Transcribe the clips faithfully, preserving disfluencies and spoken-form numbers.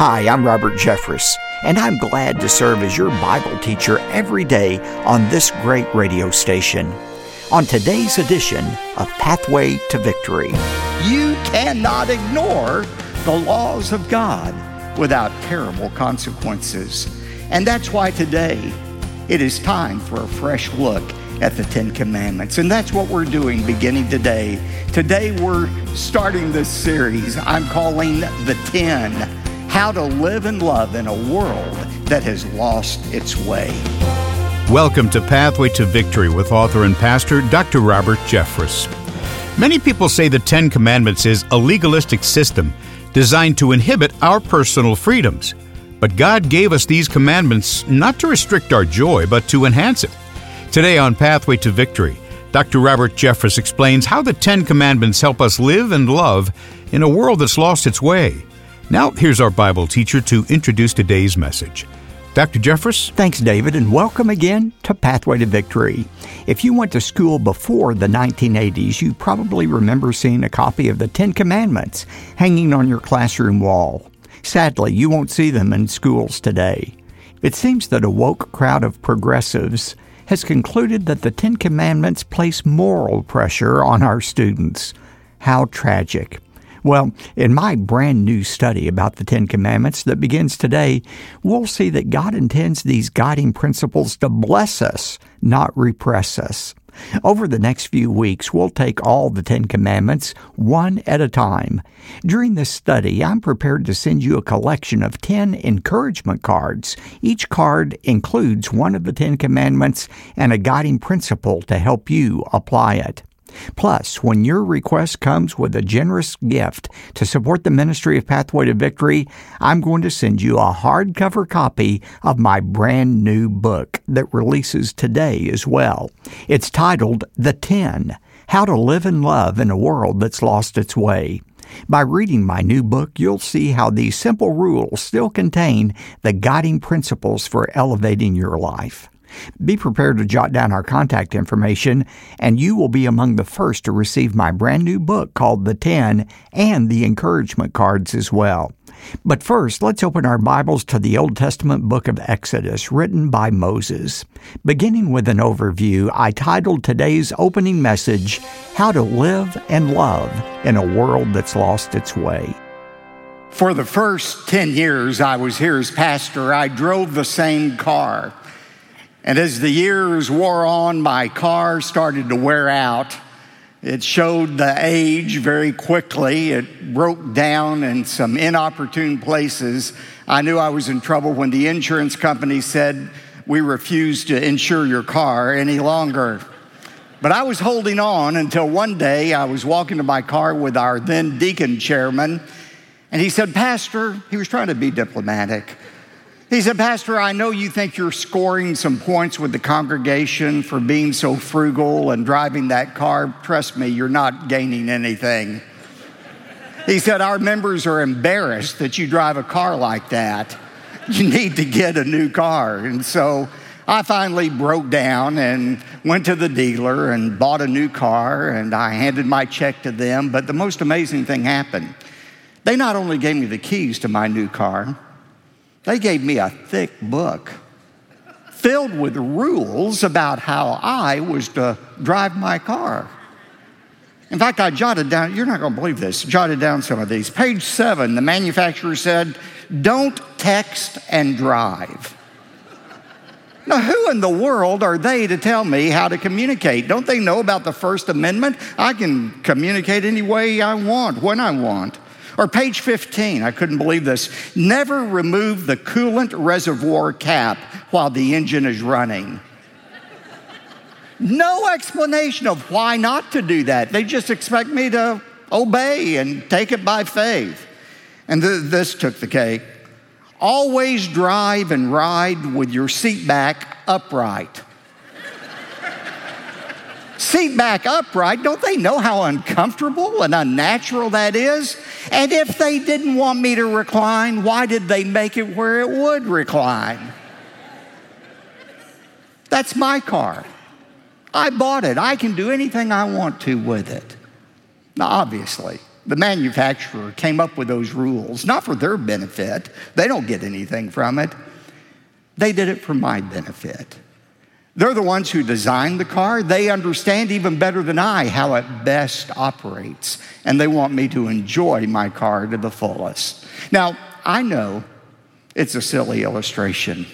Hi, I'm Robert Jeffress, and I'm glad to serve as your Bible teacher every day on this great radio station. On today's edition of Pathway to Victory, you cannot ignore the laws of God without terrible consequences. And that's why today it is time for a fresh look at the Ten Commandments. And that's what we're doing beginning today. Today we're starting this series I'm calling The Ten. How to live and love in a world that has lost its way. Welcome to Pathway to Victory with author and pastor Doctor Robert Jeffress. Many people say the Ten Commandments is a legalistic system designed to inhibit our personal freedoms. But God gave us these commandments not to restrict our joy, but to enhance it. Today on Pathway to Victory, Doctor Robert Jeffress explains how the Ten Commandments help us live and love in a world that's lost its way. Now, here's our Bible teacher to introduce today's message. Doctor Jeffress? Thanks, David, and welcome again to Pathway to Victory. If you went to school before the nineteen eighties, you probably remember seeing a copy of the Ten Commandments hanging on your classroom wall. Sadly, you won't see them in schools today. It seems that a woke crowd of progressives has concluded that the Ten Commandments place moral pressure on our students. How tragic. Well, in my brand new study about the Ten Commandments that begins today, we'll see that God intends these guiding principles to bless us, not repress us. Over the next few weeks, we'll take all the Ten Commandments one at a time. During this study, I'm prepared to send you a collection of ten encouragement cards. Each card includes one of the Ten Commandments and a guiding principle to help you apply it. Plus, when your request comes with a generous gift to support the ministry of Pathway to Victory, I'm going to send you a hardcover copy of my brand new book that releases today as well. It's titled The Ten, How to Live and Love in a World That's Lost Its Way. By reading my new book, you'll see how these simple rules still contain the guiding principles for elevating your life. Be prepared to jot down our contact information, and you will be among the first to receive my brand new book called The Ten and the encouragement cards as well. But first, let's open our Bibles to the Old Testament book of Exodus, written by Moses. Beginning with an overview, I titled today's opening message, How to Live and Love in a World That's Lost Its Way. For the first ten years I was here as pastor, I drove the same car. And as the years wore on, my car started to wear out. It showed the age very quickly. It broke down in some inopportune places. I knew I was in trouble when the insurance company said, "We refuse to insure your car any longer." But I was holding on until one day I was walking to my car with our then deacon chairman, and he said, "Pastor," he was trying to be diplomatic, He said, "Pastor, I know you think you're scoring some points with the congregation for being so frugal and driving that car. Trust me, you're not gaining anything." He said, "Our members are embarrassed that you drive a car like that. You need to get a new car." And so I finally broke down and went to the dealer and bought a new car, and I handed my check to them. But the most amazing thing happened. They not only gave me the keys to my new car, they gave me a thick book filled with rules about how I was to drive my car. In fact, I jotted down, you're not going to believe this, jotted down some of these. Page seven, the manufacturer said, "Don't text and drive." Now, who in the world are they to tell me how to communicate? Don't they know about the First Amendment? I can communicate any way I want, when I want. Or page fifteen, I couldn't believe this. Never remove the coolant reservoir cap while the engine is running. No explanation of why not to do that. They just expect me to obey and take it by faith. And th- this took the cake. Always drive and ride with your seat back upright. Seat back upright, don't they know how uncomfortable and unnatural that is? And if they didn't want me to recline, why did they make it where it would recline? That's my car. I bought it. I can do anything I want to with it. Now, obviously, The manufacturer came up with those rules, not for their benefit. They don't get anything from it. They did it for my benefit. They're the ones who designed the car. They understand even better than I how it best operates, and they want me to enjoy my car to the fullest. Now, I know it's a silly illustration,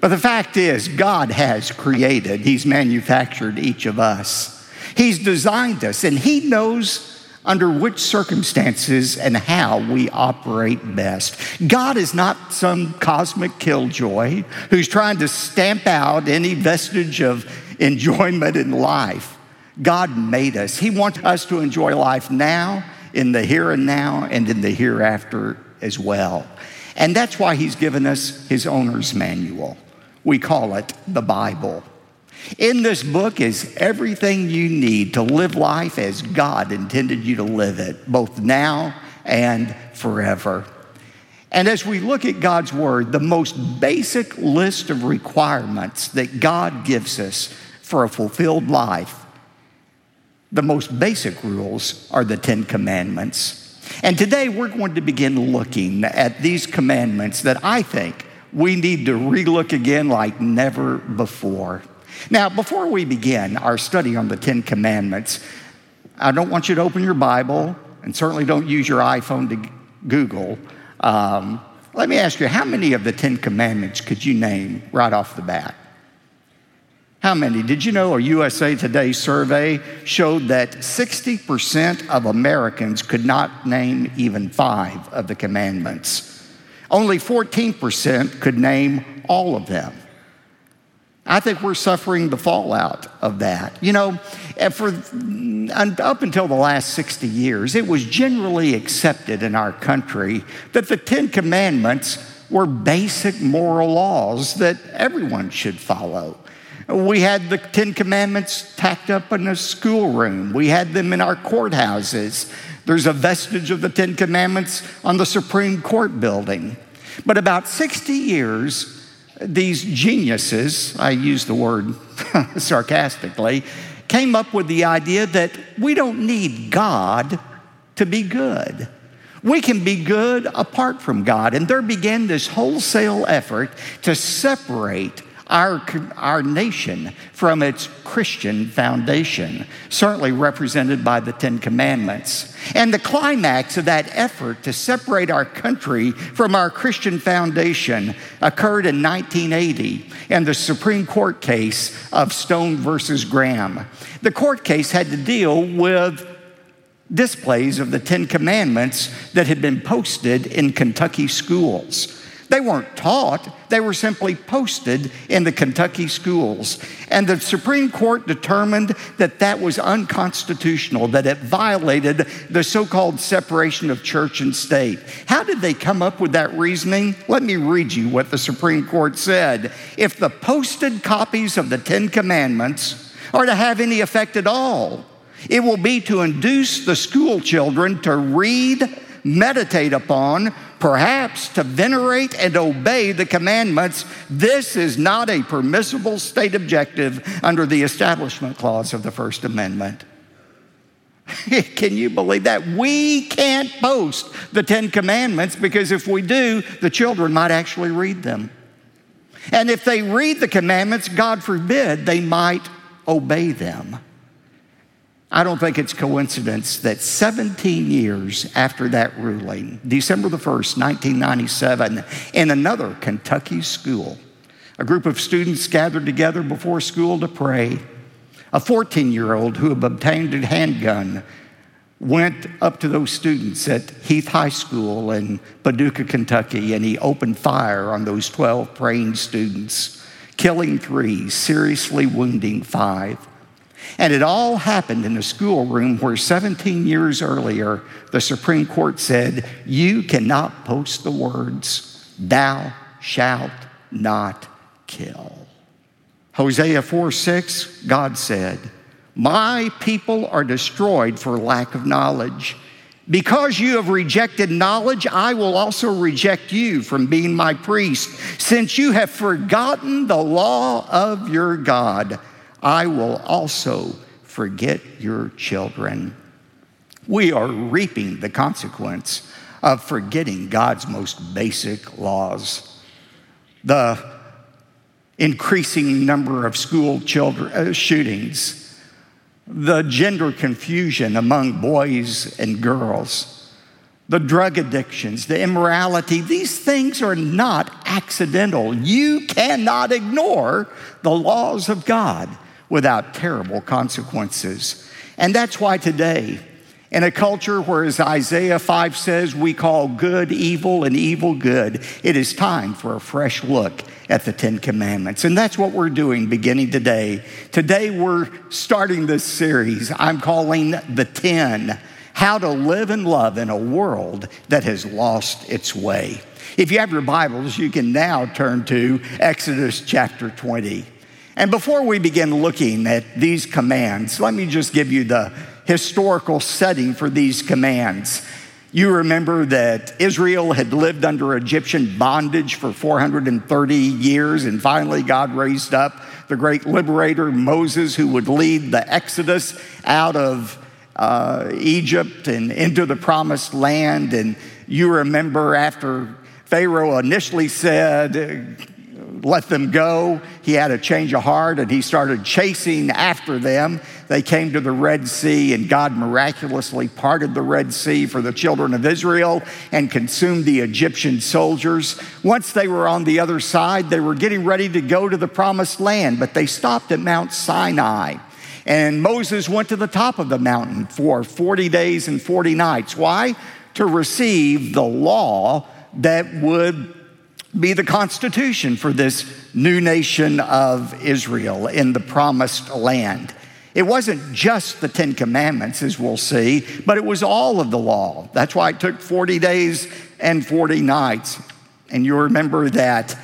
but the fact is God has created, he's manufactured each of us. He's designed us, and he knows under which circumstances and how we operate best. God is not some cosmic killjoy who's trying to stamp out any vestige of enjoyment in life. God made us. He wants us to enjoy life now, in the here and now, and in the hereafter as well. And that's why he's given us his owner's manual. We call it the Bible. In this book is everything you need to live life as God intended you to live it, both now and forever. And as we look at God's word, the most basic list of requirements that God gives us for a fulfilled life, the most basic rules are the Ten Commandments. And today we're going to begin looking at these commandments that I think we need to relook again like never before. Now, before we begin our study on the Ten Commandments, I don't want you to open your Bible, and certainly don't use your iPhone to Google. Um, let me ask you, how many of the Ten Commandments could you name right off the bat? How many? Did you know a U S A Today survey showed that sixty percent of Americans could not name even five of the commandments? Only fourteen percent could name all of them. I think we're suffering the fallout of that. You know, for up until the last sixty years, it was generally accepted in our country that the Ten Commandments were basic moral laws that everyone should follow. We had the Ten Commandments tacked up in a schoolroom. We had them in our courthouses. There's a vestige of the Ten Commandments on the Supreme Court building. But about sixty years, these geniuses, I use the word sarcastically, came up with the idea that we don't need God to be good. We can be good apart from God. And there began this wholesale effort to separate our, our nation from its Christian foundation, certainly represented by the Ten Commandments. And the climax of that effort to separate our country from our Christian foundation occurred in nineteen eighty in the Supreme Court case of Stone versus Graham. The court case had to deal with displays of the Ten Commandments that had been posted in Kentucky schools. They weren't taught, they were simply posted in the Kentucky schools. And the Supreme Court determined that that was unconstitutional, that it violated the so-called separation of church and state. How did they come up with that reasoning? Let me read you what the Supreme Court said. If the posted copies of the Ten Commandments are to have any effect at all, it will be to induce the school children to read, meditate upon, perhaps to venerate and obey the commandments. This is not a permissible state objective under the Establishment Clause of the First Amendment. Can you believe that? We can't post the Ten Commandments because if we do, the children might actually read them. And if they read the commandments, God forbid, they might obey them. I don't think it's coincidence that seventeen years after that ruling, December the first, nineteen ninety-seven, in another Kentucky school, a group of students gathered together before school to pray. A fourteen-year-old who had obtained a handgun went up to those students at Heath High School in Paducah, Kentucky, and he opened fire on those twelve praying students, killing three, seriously wounding five. And it all happened in a schoolroom where seventeen years earlier, the Supreme Court said, you cannot post the words, thou shalt not kill. Hosea four six, God said, my people are destroyed for lack of knowledge. Because you have rejected knowledge, I will also reject you from being my priest. Since you have forgotten the law of your God, I will also forget your children. we are reaping the consequence of forgetting God's most basic laws. The increasing number of school children uh, shootings, the gender confusion among boys and girls, the drug addictions, the immorality, these things are not accidental. You cannot ignore the laws of God without terrible consequences. And that's why today, in a culture where, as Isaiah five says, we call good evil and evil good, it is time for a fresh look at the Ten Commandments. And that's what we're doing beginning today. Today we're starting this series I'm calling The Ten, How to Live and Love in a World that Has Lost Its Way. If you have your Bibles, you can now turn to Exodus chapter twenty. And before we begin looking at these commands, let me just give you the historical setting for these commands. You remember that Israel had lived under Egyptian bondage for four hundred thirty years, and finally God raised up the great liberator Moses, who would lead the Exodus out of uh, Egypt and into the promised land. And you remember after Pharaoh initially said, let them go, he had a change of heart and he started chasing after them. They came to the Red Sea, and God miraculously parted the Red Sea for the children of Israel and consumed the Egyptian soldiers. Once they were on the other side, they were getting ready to go to the promised land, but they stopped at Mount Sinai. And Moses went to the top of the mountain for forty days and forty nights. Why? To receive the law that would be the constitution for this new nation of Israel in the promised land. It wasn't just the Ten Commandments, as we'll see, but it was all of the law. That's why it took forty days and forty nights. And you remember that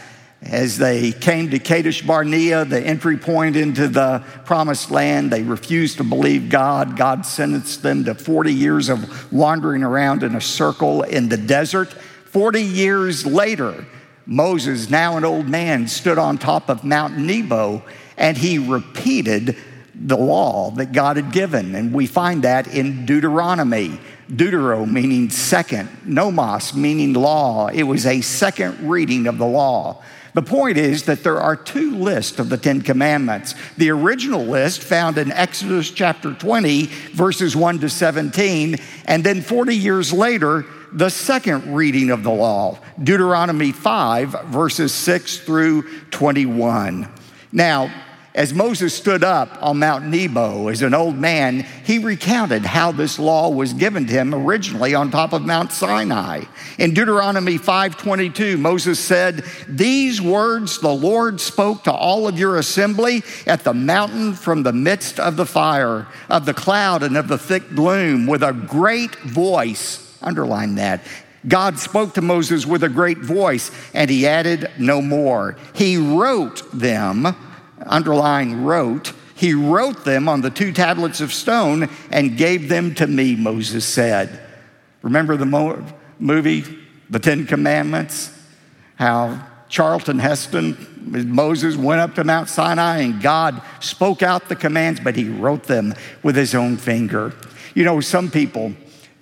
as they came to Kadesh Barnea, the entry point into the promised land, they refused to believe God. God sentenced them to forty years of wandering around in a circle in the desert. forty years later, Moses, now an old man, stood on top of Mount Nebo, and he repeated the law that God had given. And we find that in Deuteronomy. Deutero meaning second, nomos meaning law. It was a second reading of the law. The point is that there are two lists of the Ten Commandments. The original list found in Exodus chapter twenty, verses one to seventeen, and then forty years later, the second reading of the law, Deuteronomy five, verses six through twenty-one. Now, as Moses stood up on Mount Nebo as an old man, he recounted how this law was given to him originally on top of Mount Sinai. In Deuteronomy five twenty-two, Moses said, "These words the Lord spoke to all of your assembly at the mountain from the midst of the fire, of the cloud and of the thick gloom, with a great voice." Underline that. God spoke to Moses with a great voice, and he added no more. He wrote them, underline wrote, he wrote them on the two tablets of stone and gave them to me, Moses said. Remember the mo- movie, The Ten Commandments? How Charlton Heston, Moses went up to Mount Sinai and God spoke out the commands, but he wrote them with his own finger. You know, some people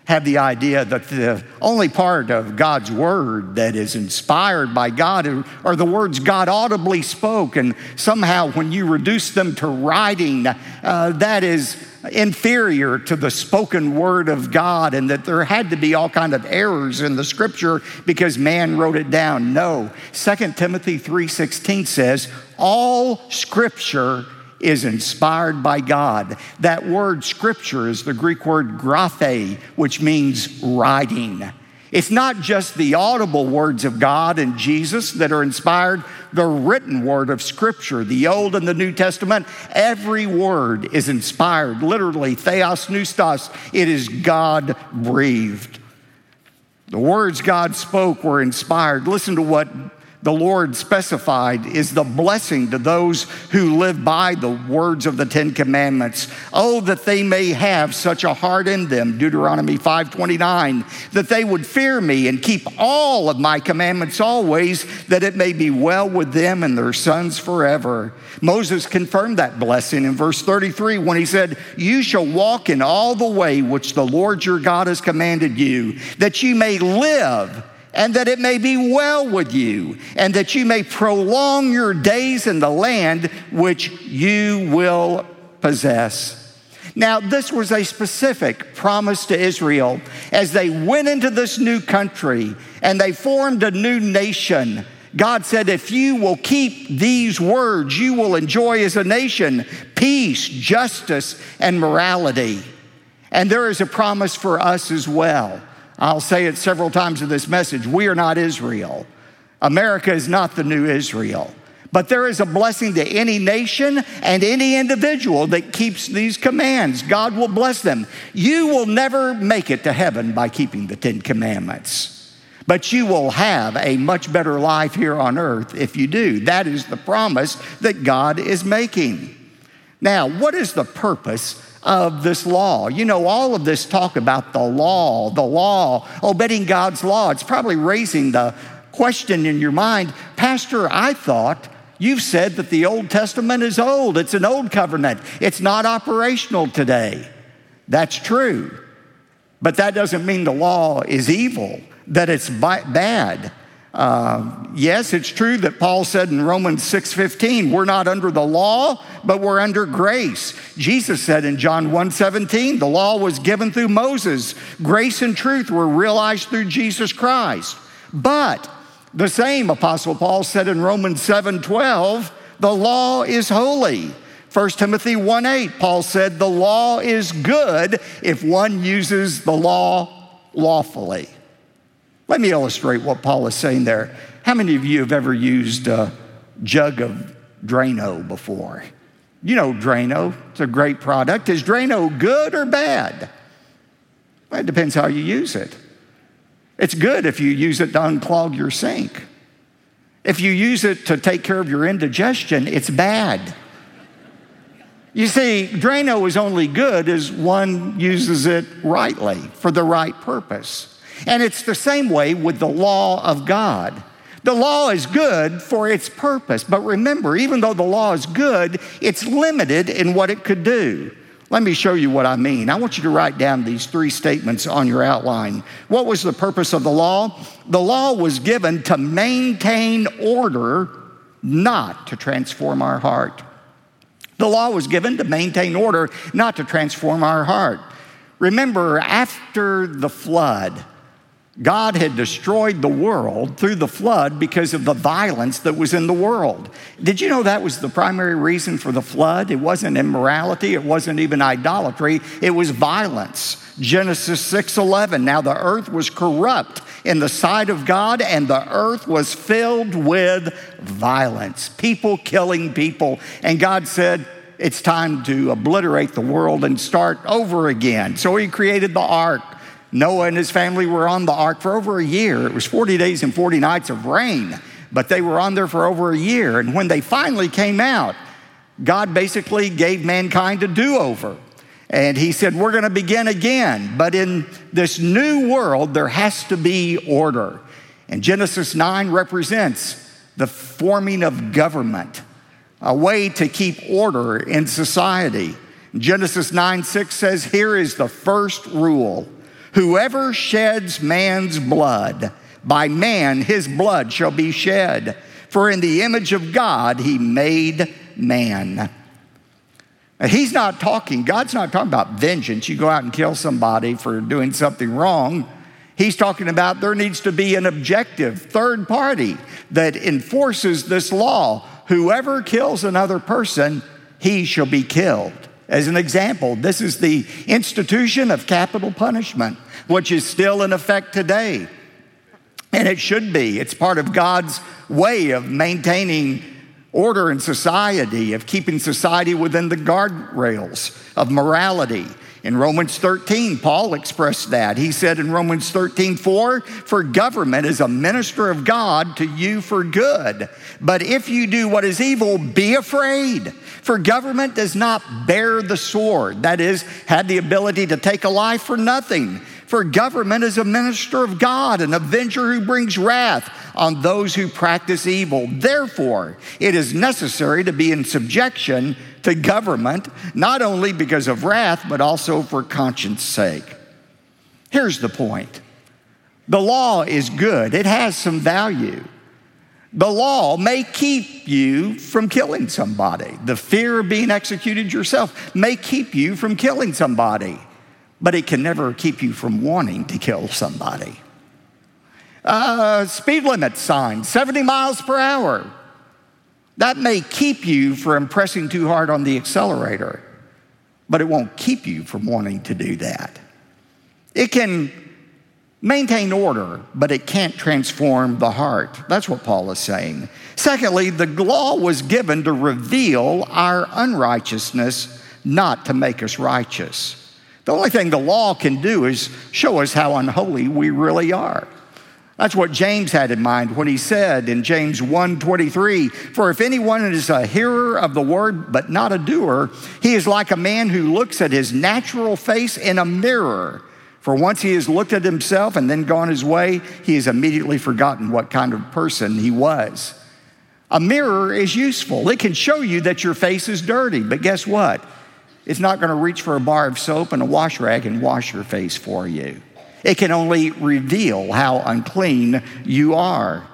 have the idea that the only part of God's word that is inspired by God are the words God audibly spoke, and somehow when you reduce them to writing, uh, that is inferior to the spoken word of God, and that there had to be all kind of errors in the scripture because man wrote it down. No, Second Timothy three sixteen says, all scripture is inspired by God. That word scripture is the Greek word graphe, which means writing. It's not just the audible words of God and Jesus that are inspired, the written word of scripture, the Old and the New Testament, every word is inspired, literally, theos neustos, it is God-breathed. The words God spoke were inspired. Listen to what the Lord specified is the blessing to those who live by the words of the Ten Commandments. Oh, that they may have such a heart in them, Deuteronomy five twenty-nine, that they would fear me and keep all of my commandments always, that it may be well with them and their sons forever. Moses confirmed that blessing in verse thirty-three when he said, you shall walk in all the way which the Lord your God has commanded you, that you may live and that it may be well with you, and that you may prolong your days in the land which you will possess. Now, this was a specific promise to Israel as they went into this new country and they formed a new nation. God said, if you will keep these words, you will enjoy as a nation peace, justice, and morality. And there is a promise for us as well. I'll say it several times in this message. We are not Israel. America is not the new Israel. But there is a blessing to any nation and any individual that keeps these commands. God will bless them. You will never make it to heaven by keeping the Ten Commandments, but you will have a much better life here on earth if you do. That is the promise that God is making. Now, what is the purpose of this law? You know, all of this talk about the law, the law, obeying God's law, it's probably raising the question in your mind, Pastor, I thought you've said that the Old Testament is old. It's an old covenant. It's not operational today. That's true. But that doesn't mean the law is evil, that it's bad. Uh, yes, it's true that Paul said in Romans six fifteen, we're not under the law, but we're under grace. Jesus said in John one seventeen, the law was given through Moses. Grace and truth were realized through Jesus Christ. But the same Apostle Paul said in Romans seven twelve, the law is holy. First Timothy one eight, Paul said, the law is good if one uses the law lawfully. Let me illustrate what Paul is saying there. How many of you have ever used a jug of Drano before? You know Drano, it's a great product. Is Drano good or bad? Well, it depends how you use it. It's good if you use it to unclog your sink. If you use it to take care of your indigestion, it's bad. You see, Drano is only good as one uses it rightly for the right purpose. And it's the same way with the law of God. The law is good for its purpose, but remember, even though the law is good, it's limited in what it could do. Let me show you what I mean. I want you to write down these three statements on your outline. What was the purpose of the law? The law was given to maintain order, not to transform our heart. The law was given to maintain order, not to transform our heart. Remember, after the flood, God had destroyed the world through the flood because of the violence that was in the world. Did you know that was the primary reason for the flood? It wasn't immorality. It wasn't even idolatry. It was violence. Genesis six eleven, now the earth was corrupt in the sight of God, and the earth was filled with violence, people killing people. And God said, it's time to obliterate the world and start over again. So he created the ark. Noah and his family were on the ark for over a year. It was forty days and forty nights of rain, but they were on there for over a year. And when they finally came out, God basically gave mankind a do-over. And he said, we're going to begin again. But in this new world, there has to be order. And Genesis nine represents the forming of government, a way to keep order in society. Genesis nine six says, here is the first rule. Whoever sheds man's blood, by man his blood shall be shed. For in the image of God he made man. Now, he's not talking, God's not talking about vengeance. You go out and kill somebody for doing something wrong. He's talking about there needs to be an objective third party that enforces this law. Whoever kills another person, he shall be killed. As an example, this is the institution of capital punishment, which is still in effect today. And it should be. It's part of God's way of maintaining order in society, of keeping society within the guardrails of morality. In Romans thirteen, Paul expressed that. He said in Romans thirteen four, for government is a minister of God to you for good. But if you do what is evil, be afraid. For government does not bear the sword. That is, had the ability to take a life for nothing. For government is a minister of God, an avenger who brings wrath on those who practice evil. Therefore, it is necessary to be in subjection to government, not only because of wrath, but also for conscience sake. Here's the point. The law is good. It has some value. The law may keep you from killing somebody. The fear of being executed yourself may keep you from killing somebody. But it can never keep you from wanting to kill somebody. Uh, speed limit sign, seventy miles per hour. That may keep you from pressing too hard on the accelerator, but it won't keep you from wanting to do that. It can maintain order, but it can't transform the heart. That's what Paul is saying. Secondly, the law was given to reveal our unrighteousness, not to make us righteous. The only thing the law can do is show us how unholy we really are. That's what James had in mind when he said in James one twenty-three, for if anyone is a hearer of the word but not a doer, he is like a man who looks at his natural face in a mirror. For once he has looked at himself and then gone his way, he has immediately forgotten what kind of person he was. A mirror is useful. It can show you that your face is dirty, but guess what? It's not going to reach for a bar of soap and a wash rag and wash your face for you. It can only reveal how unclean you are.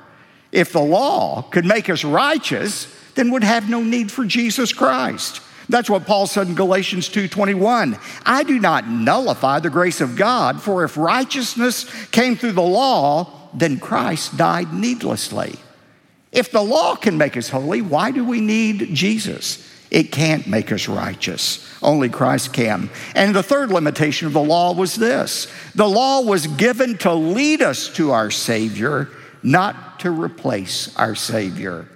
If the law could make us righteous, then we'd have no need for Jesus Christ. That's what Paul said in Galatians two twenty-one. I do not nullify the grace of God, for if righteousness came through the law, then Christ died needlessly. If the law can make us holy, why do we need Jesus? It can't make us righteous. Only Christ can. And the third limitation of the law was this. The law was given to lead us to our Savior, not to replace our Savior.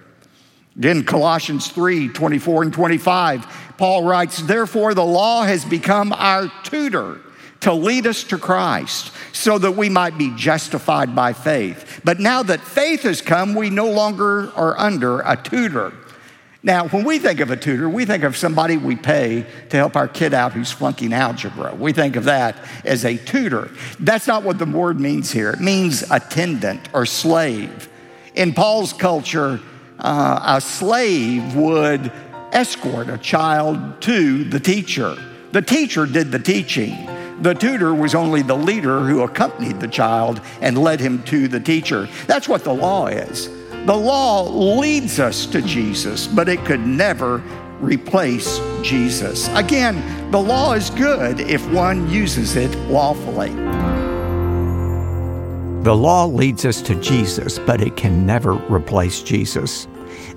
In Colossians three twenty-four and twenty-five, Paul writes, therefore the law has become our tutor to lead us to Christ, so that we might be justified by faith. But now that faith has come, we no longer are under a tutor. Now, when we think of a tutor, we think of somebody we pay to help our kid out who's flunking algebra. We think of that as a tutor. That's not what the word means here. It means attendant or slave. In Paul's culture, uh, a slave would escort a child to the teacher. The teacher did the teaching. The tutor was only the leader who accompanied the child and led him to the teacher. That's what the law is. The law leads us to Jesus, but it could never replace Jesus. Again, the law is good if one uses it lawfully. The law leads us to Jesus, but it can never replace Jesus.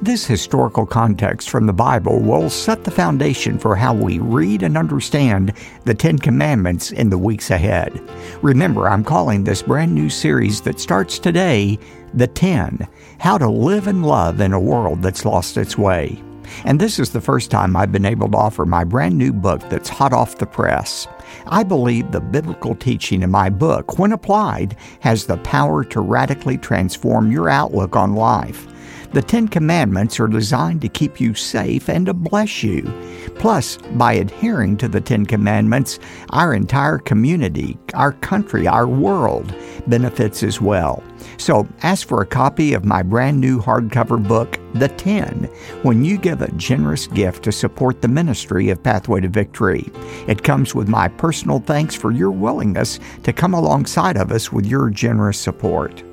This historical context from the Bible will set the foundation for how we read and understand the Ten Commandments in the weeks ahead. Remember, I'm calling this brand new series that starts today, The Ten, How to Live and Love in a World That's Lost Its Way. And this is the first time I've been able to offer my brand new book that's hot off the press. I believe the biblical teaching in my book, when applied, has the power to radically transform your outlook on life. The Ten Commandments are designed to keep you safe and to bless you. Plus, by adhering to the Ten Commandments, our entire community, our country, our world benefits as well. So ask for a copy of my brand new hardcover book, The Ten, when you give a generous gift to support the ministry of Pathway to Victory. It comes with my personal thanks for your willingness to come alongside of us with your generous support.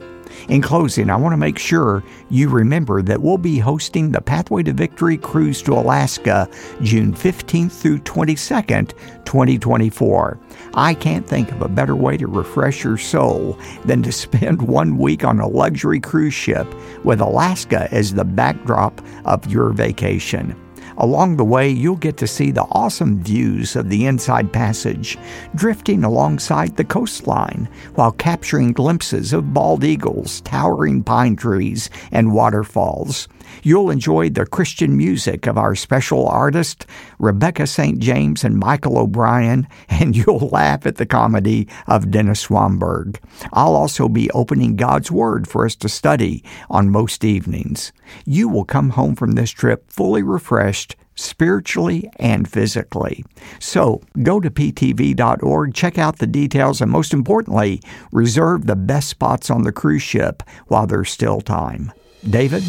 In closing, I want to make sure you remember that we'll be hosting the Pathway to Victory Cruise to Alaska June fifteenth through twenty-second, twenty twenty-four. I can't think of a better way to refresh your soul than to spend one week on a luxury cruise ship with Alaska as the backdrop of your vacation. Along the way, you'll get to see the awesome views of the Inside Passage, drifting alongside the coastline while capturing glimpses of bald eagles, towering pine trees, and waterfalls. You'll enjoy the Christian music of our special artists, Rebecca Saint James and Michael O'Brien, and you'll laugh at the comedy of Dennis Swamberg. I'll also be opening God's Word for us to study on most evenings. You will come home from this trip fully refreshed, spiritually and physically. So go to p t v dot org, check out the details, and most importantly, reserve the best spots on the cruise ship while there's still time. David?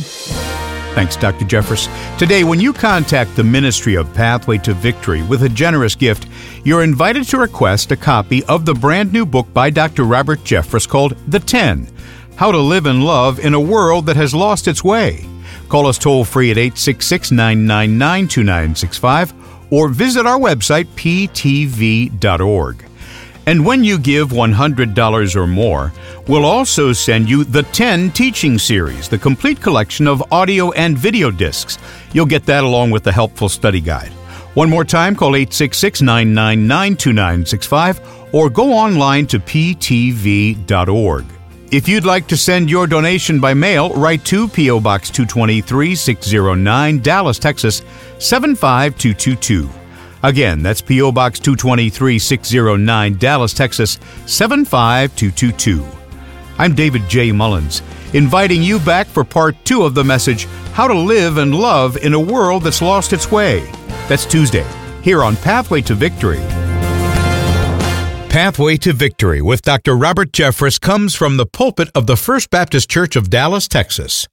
Thanks, Doctor Jeffress. Today, when you contact the Ministry of Pathway to Victory with a generous gift, you're invited to request a copy of the brand new book by Doctor Robert Jeffress called The Ten, How to Live and Love in a World That Has Lost Its Way. Call us toll-free at eight six six, nine nine nine, two nine six five or visit our website, p t v dot org. And when you give one hundred dollars or more, we'll also send you the ten Teaching Series, the complete collection of audio and video discs. You'll get that along with the helpful study guide. One more time, call eight six six, nine nine nine, two nine six five or go online to p t v dot org. If you'd like to send your donation by mail, write to P O. Box two twenty-three, six oh nine, Dallas, Texas, seven five two two two. Again, that's P O. Box two twenty-three, six oh nine, Dallas, Texas, seven five two two two. I'm David J. Mullins, inviting you back for part two of the message, How to Live and Love in a World That's Lost Its Way. That's Tuesday, here on Pathway to Victory. Pathway to Victory with Doctor Robert Jeffress comes from the pulpit of the First Baptist Church of Dallas, Texas.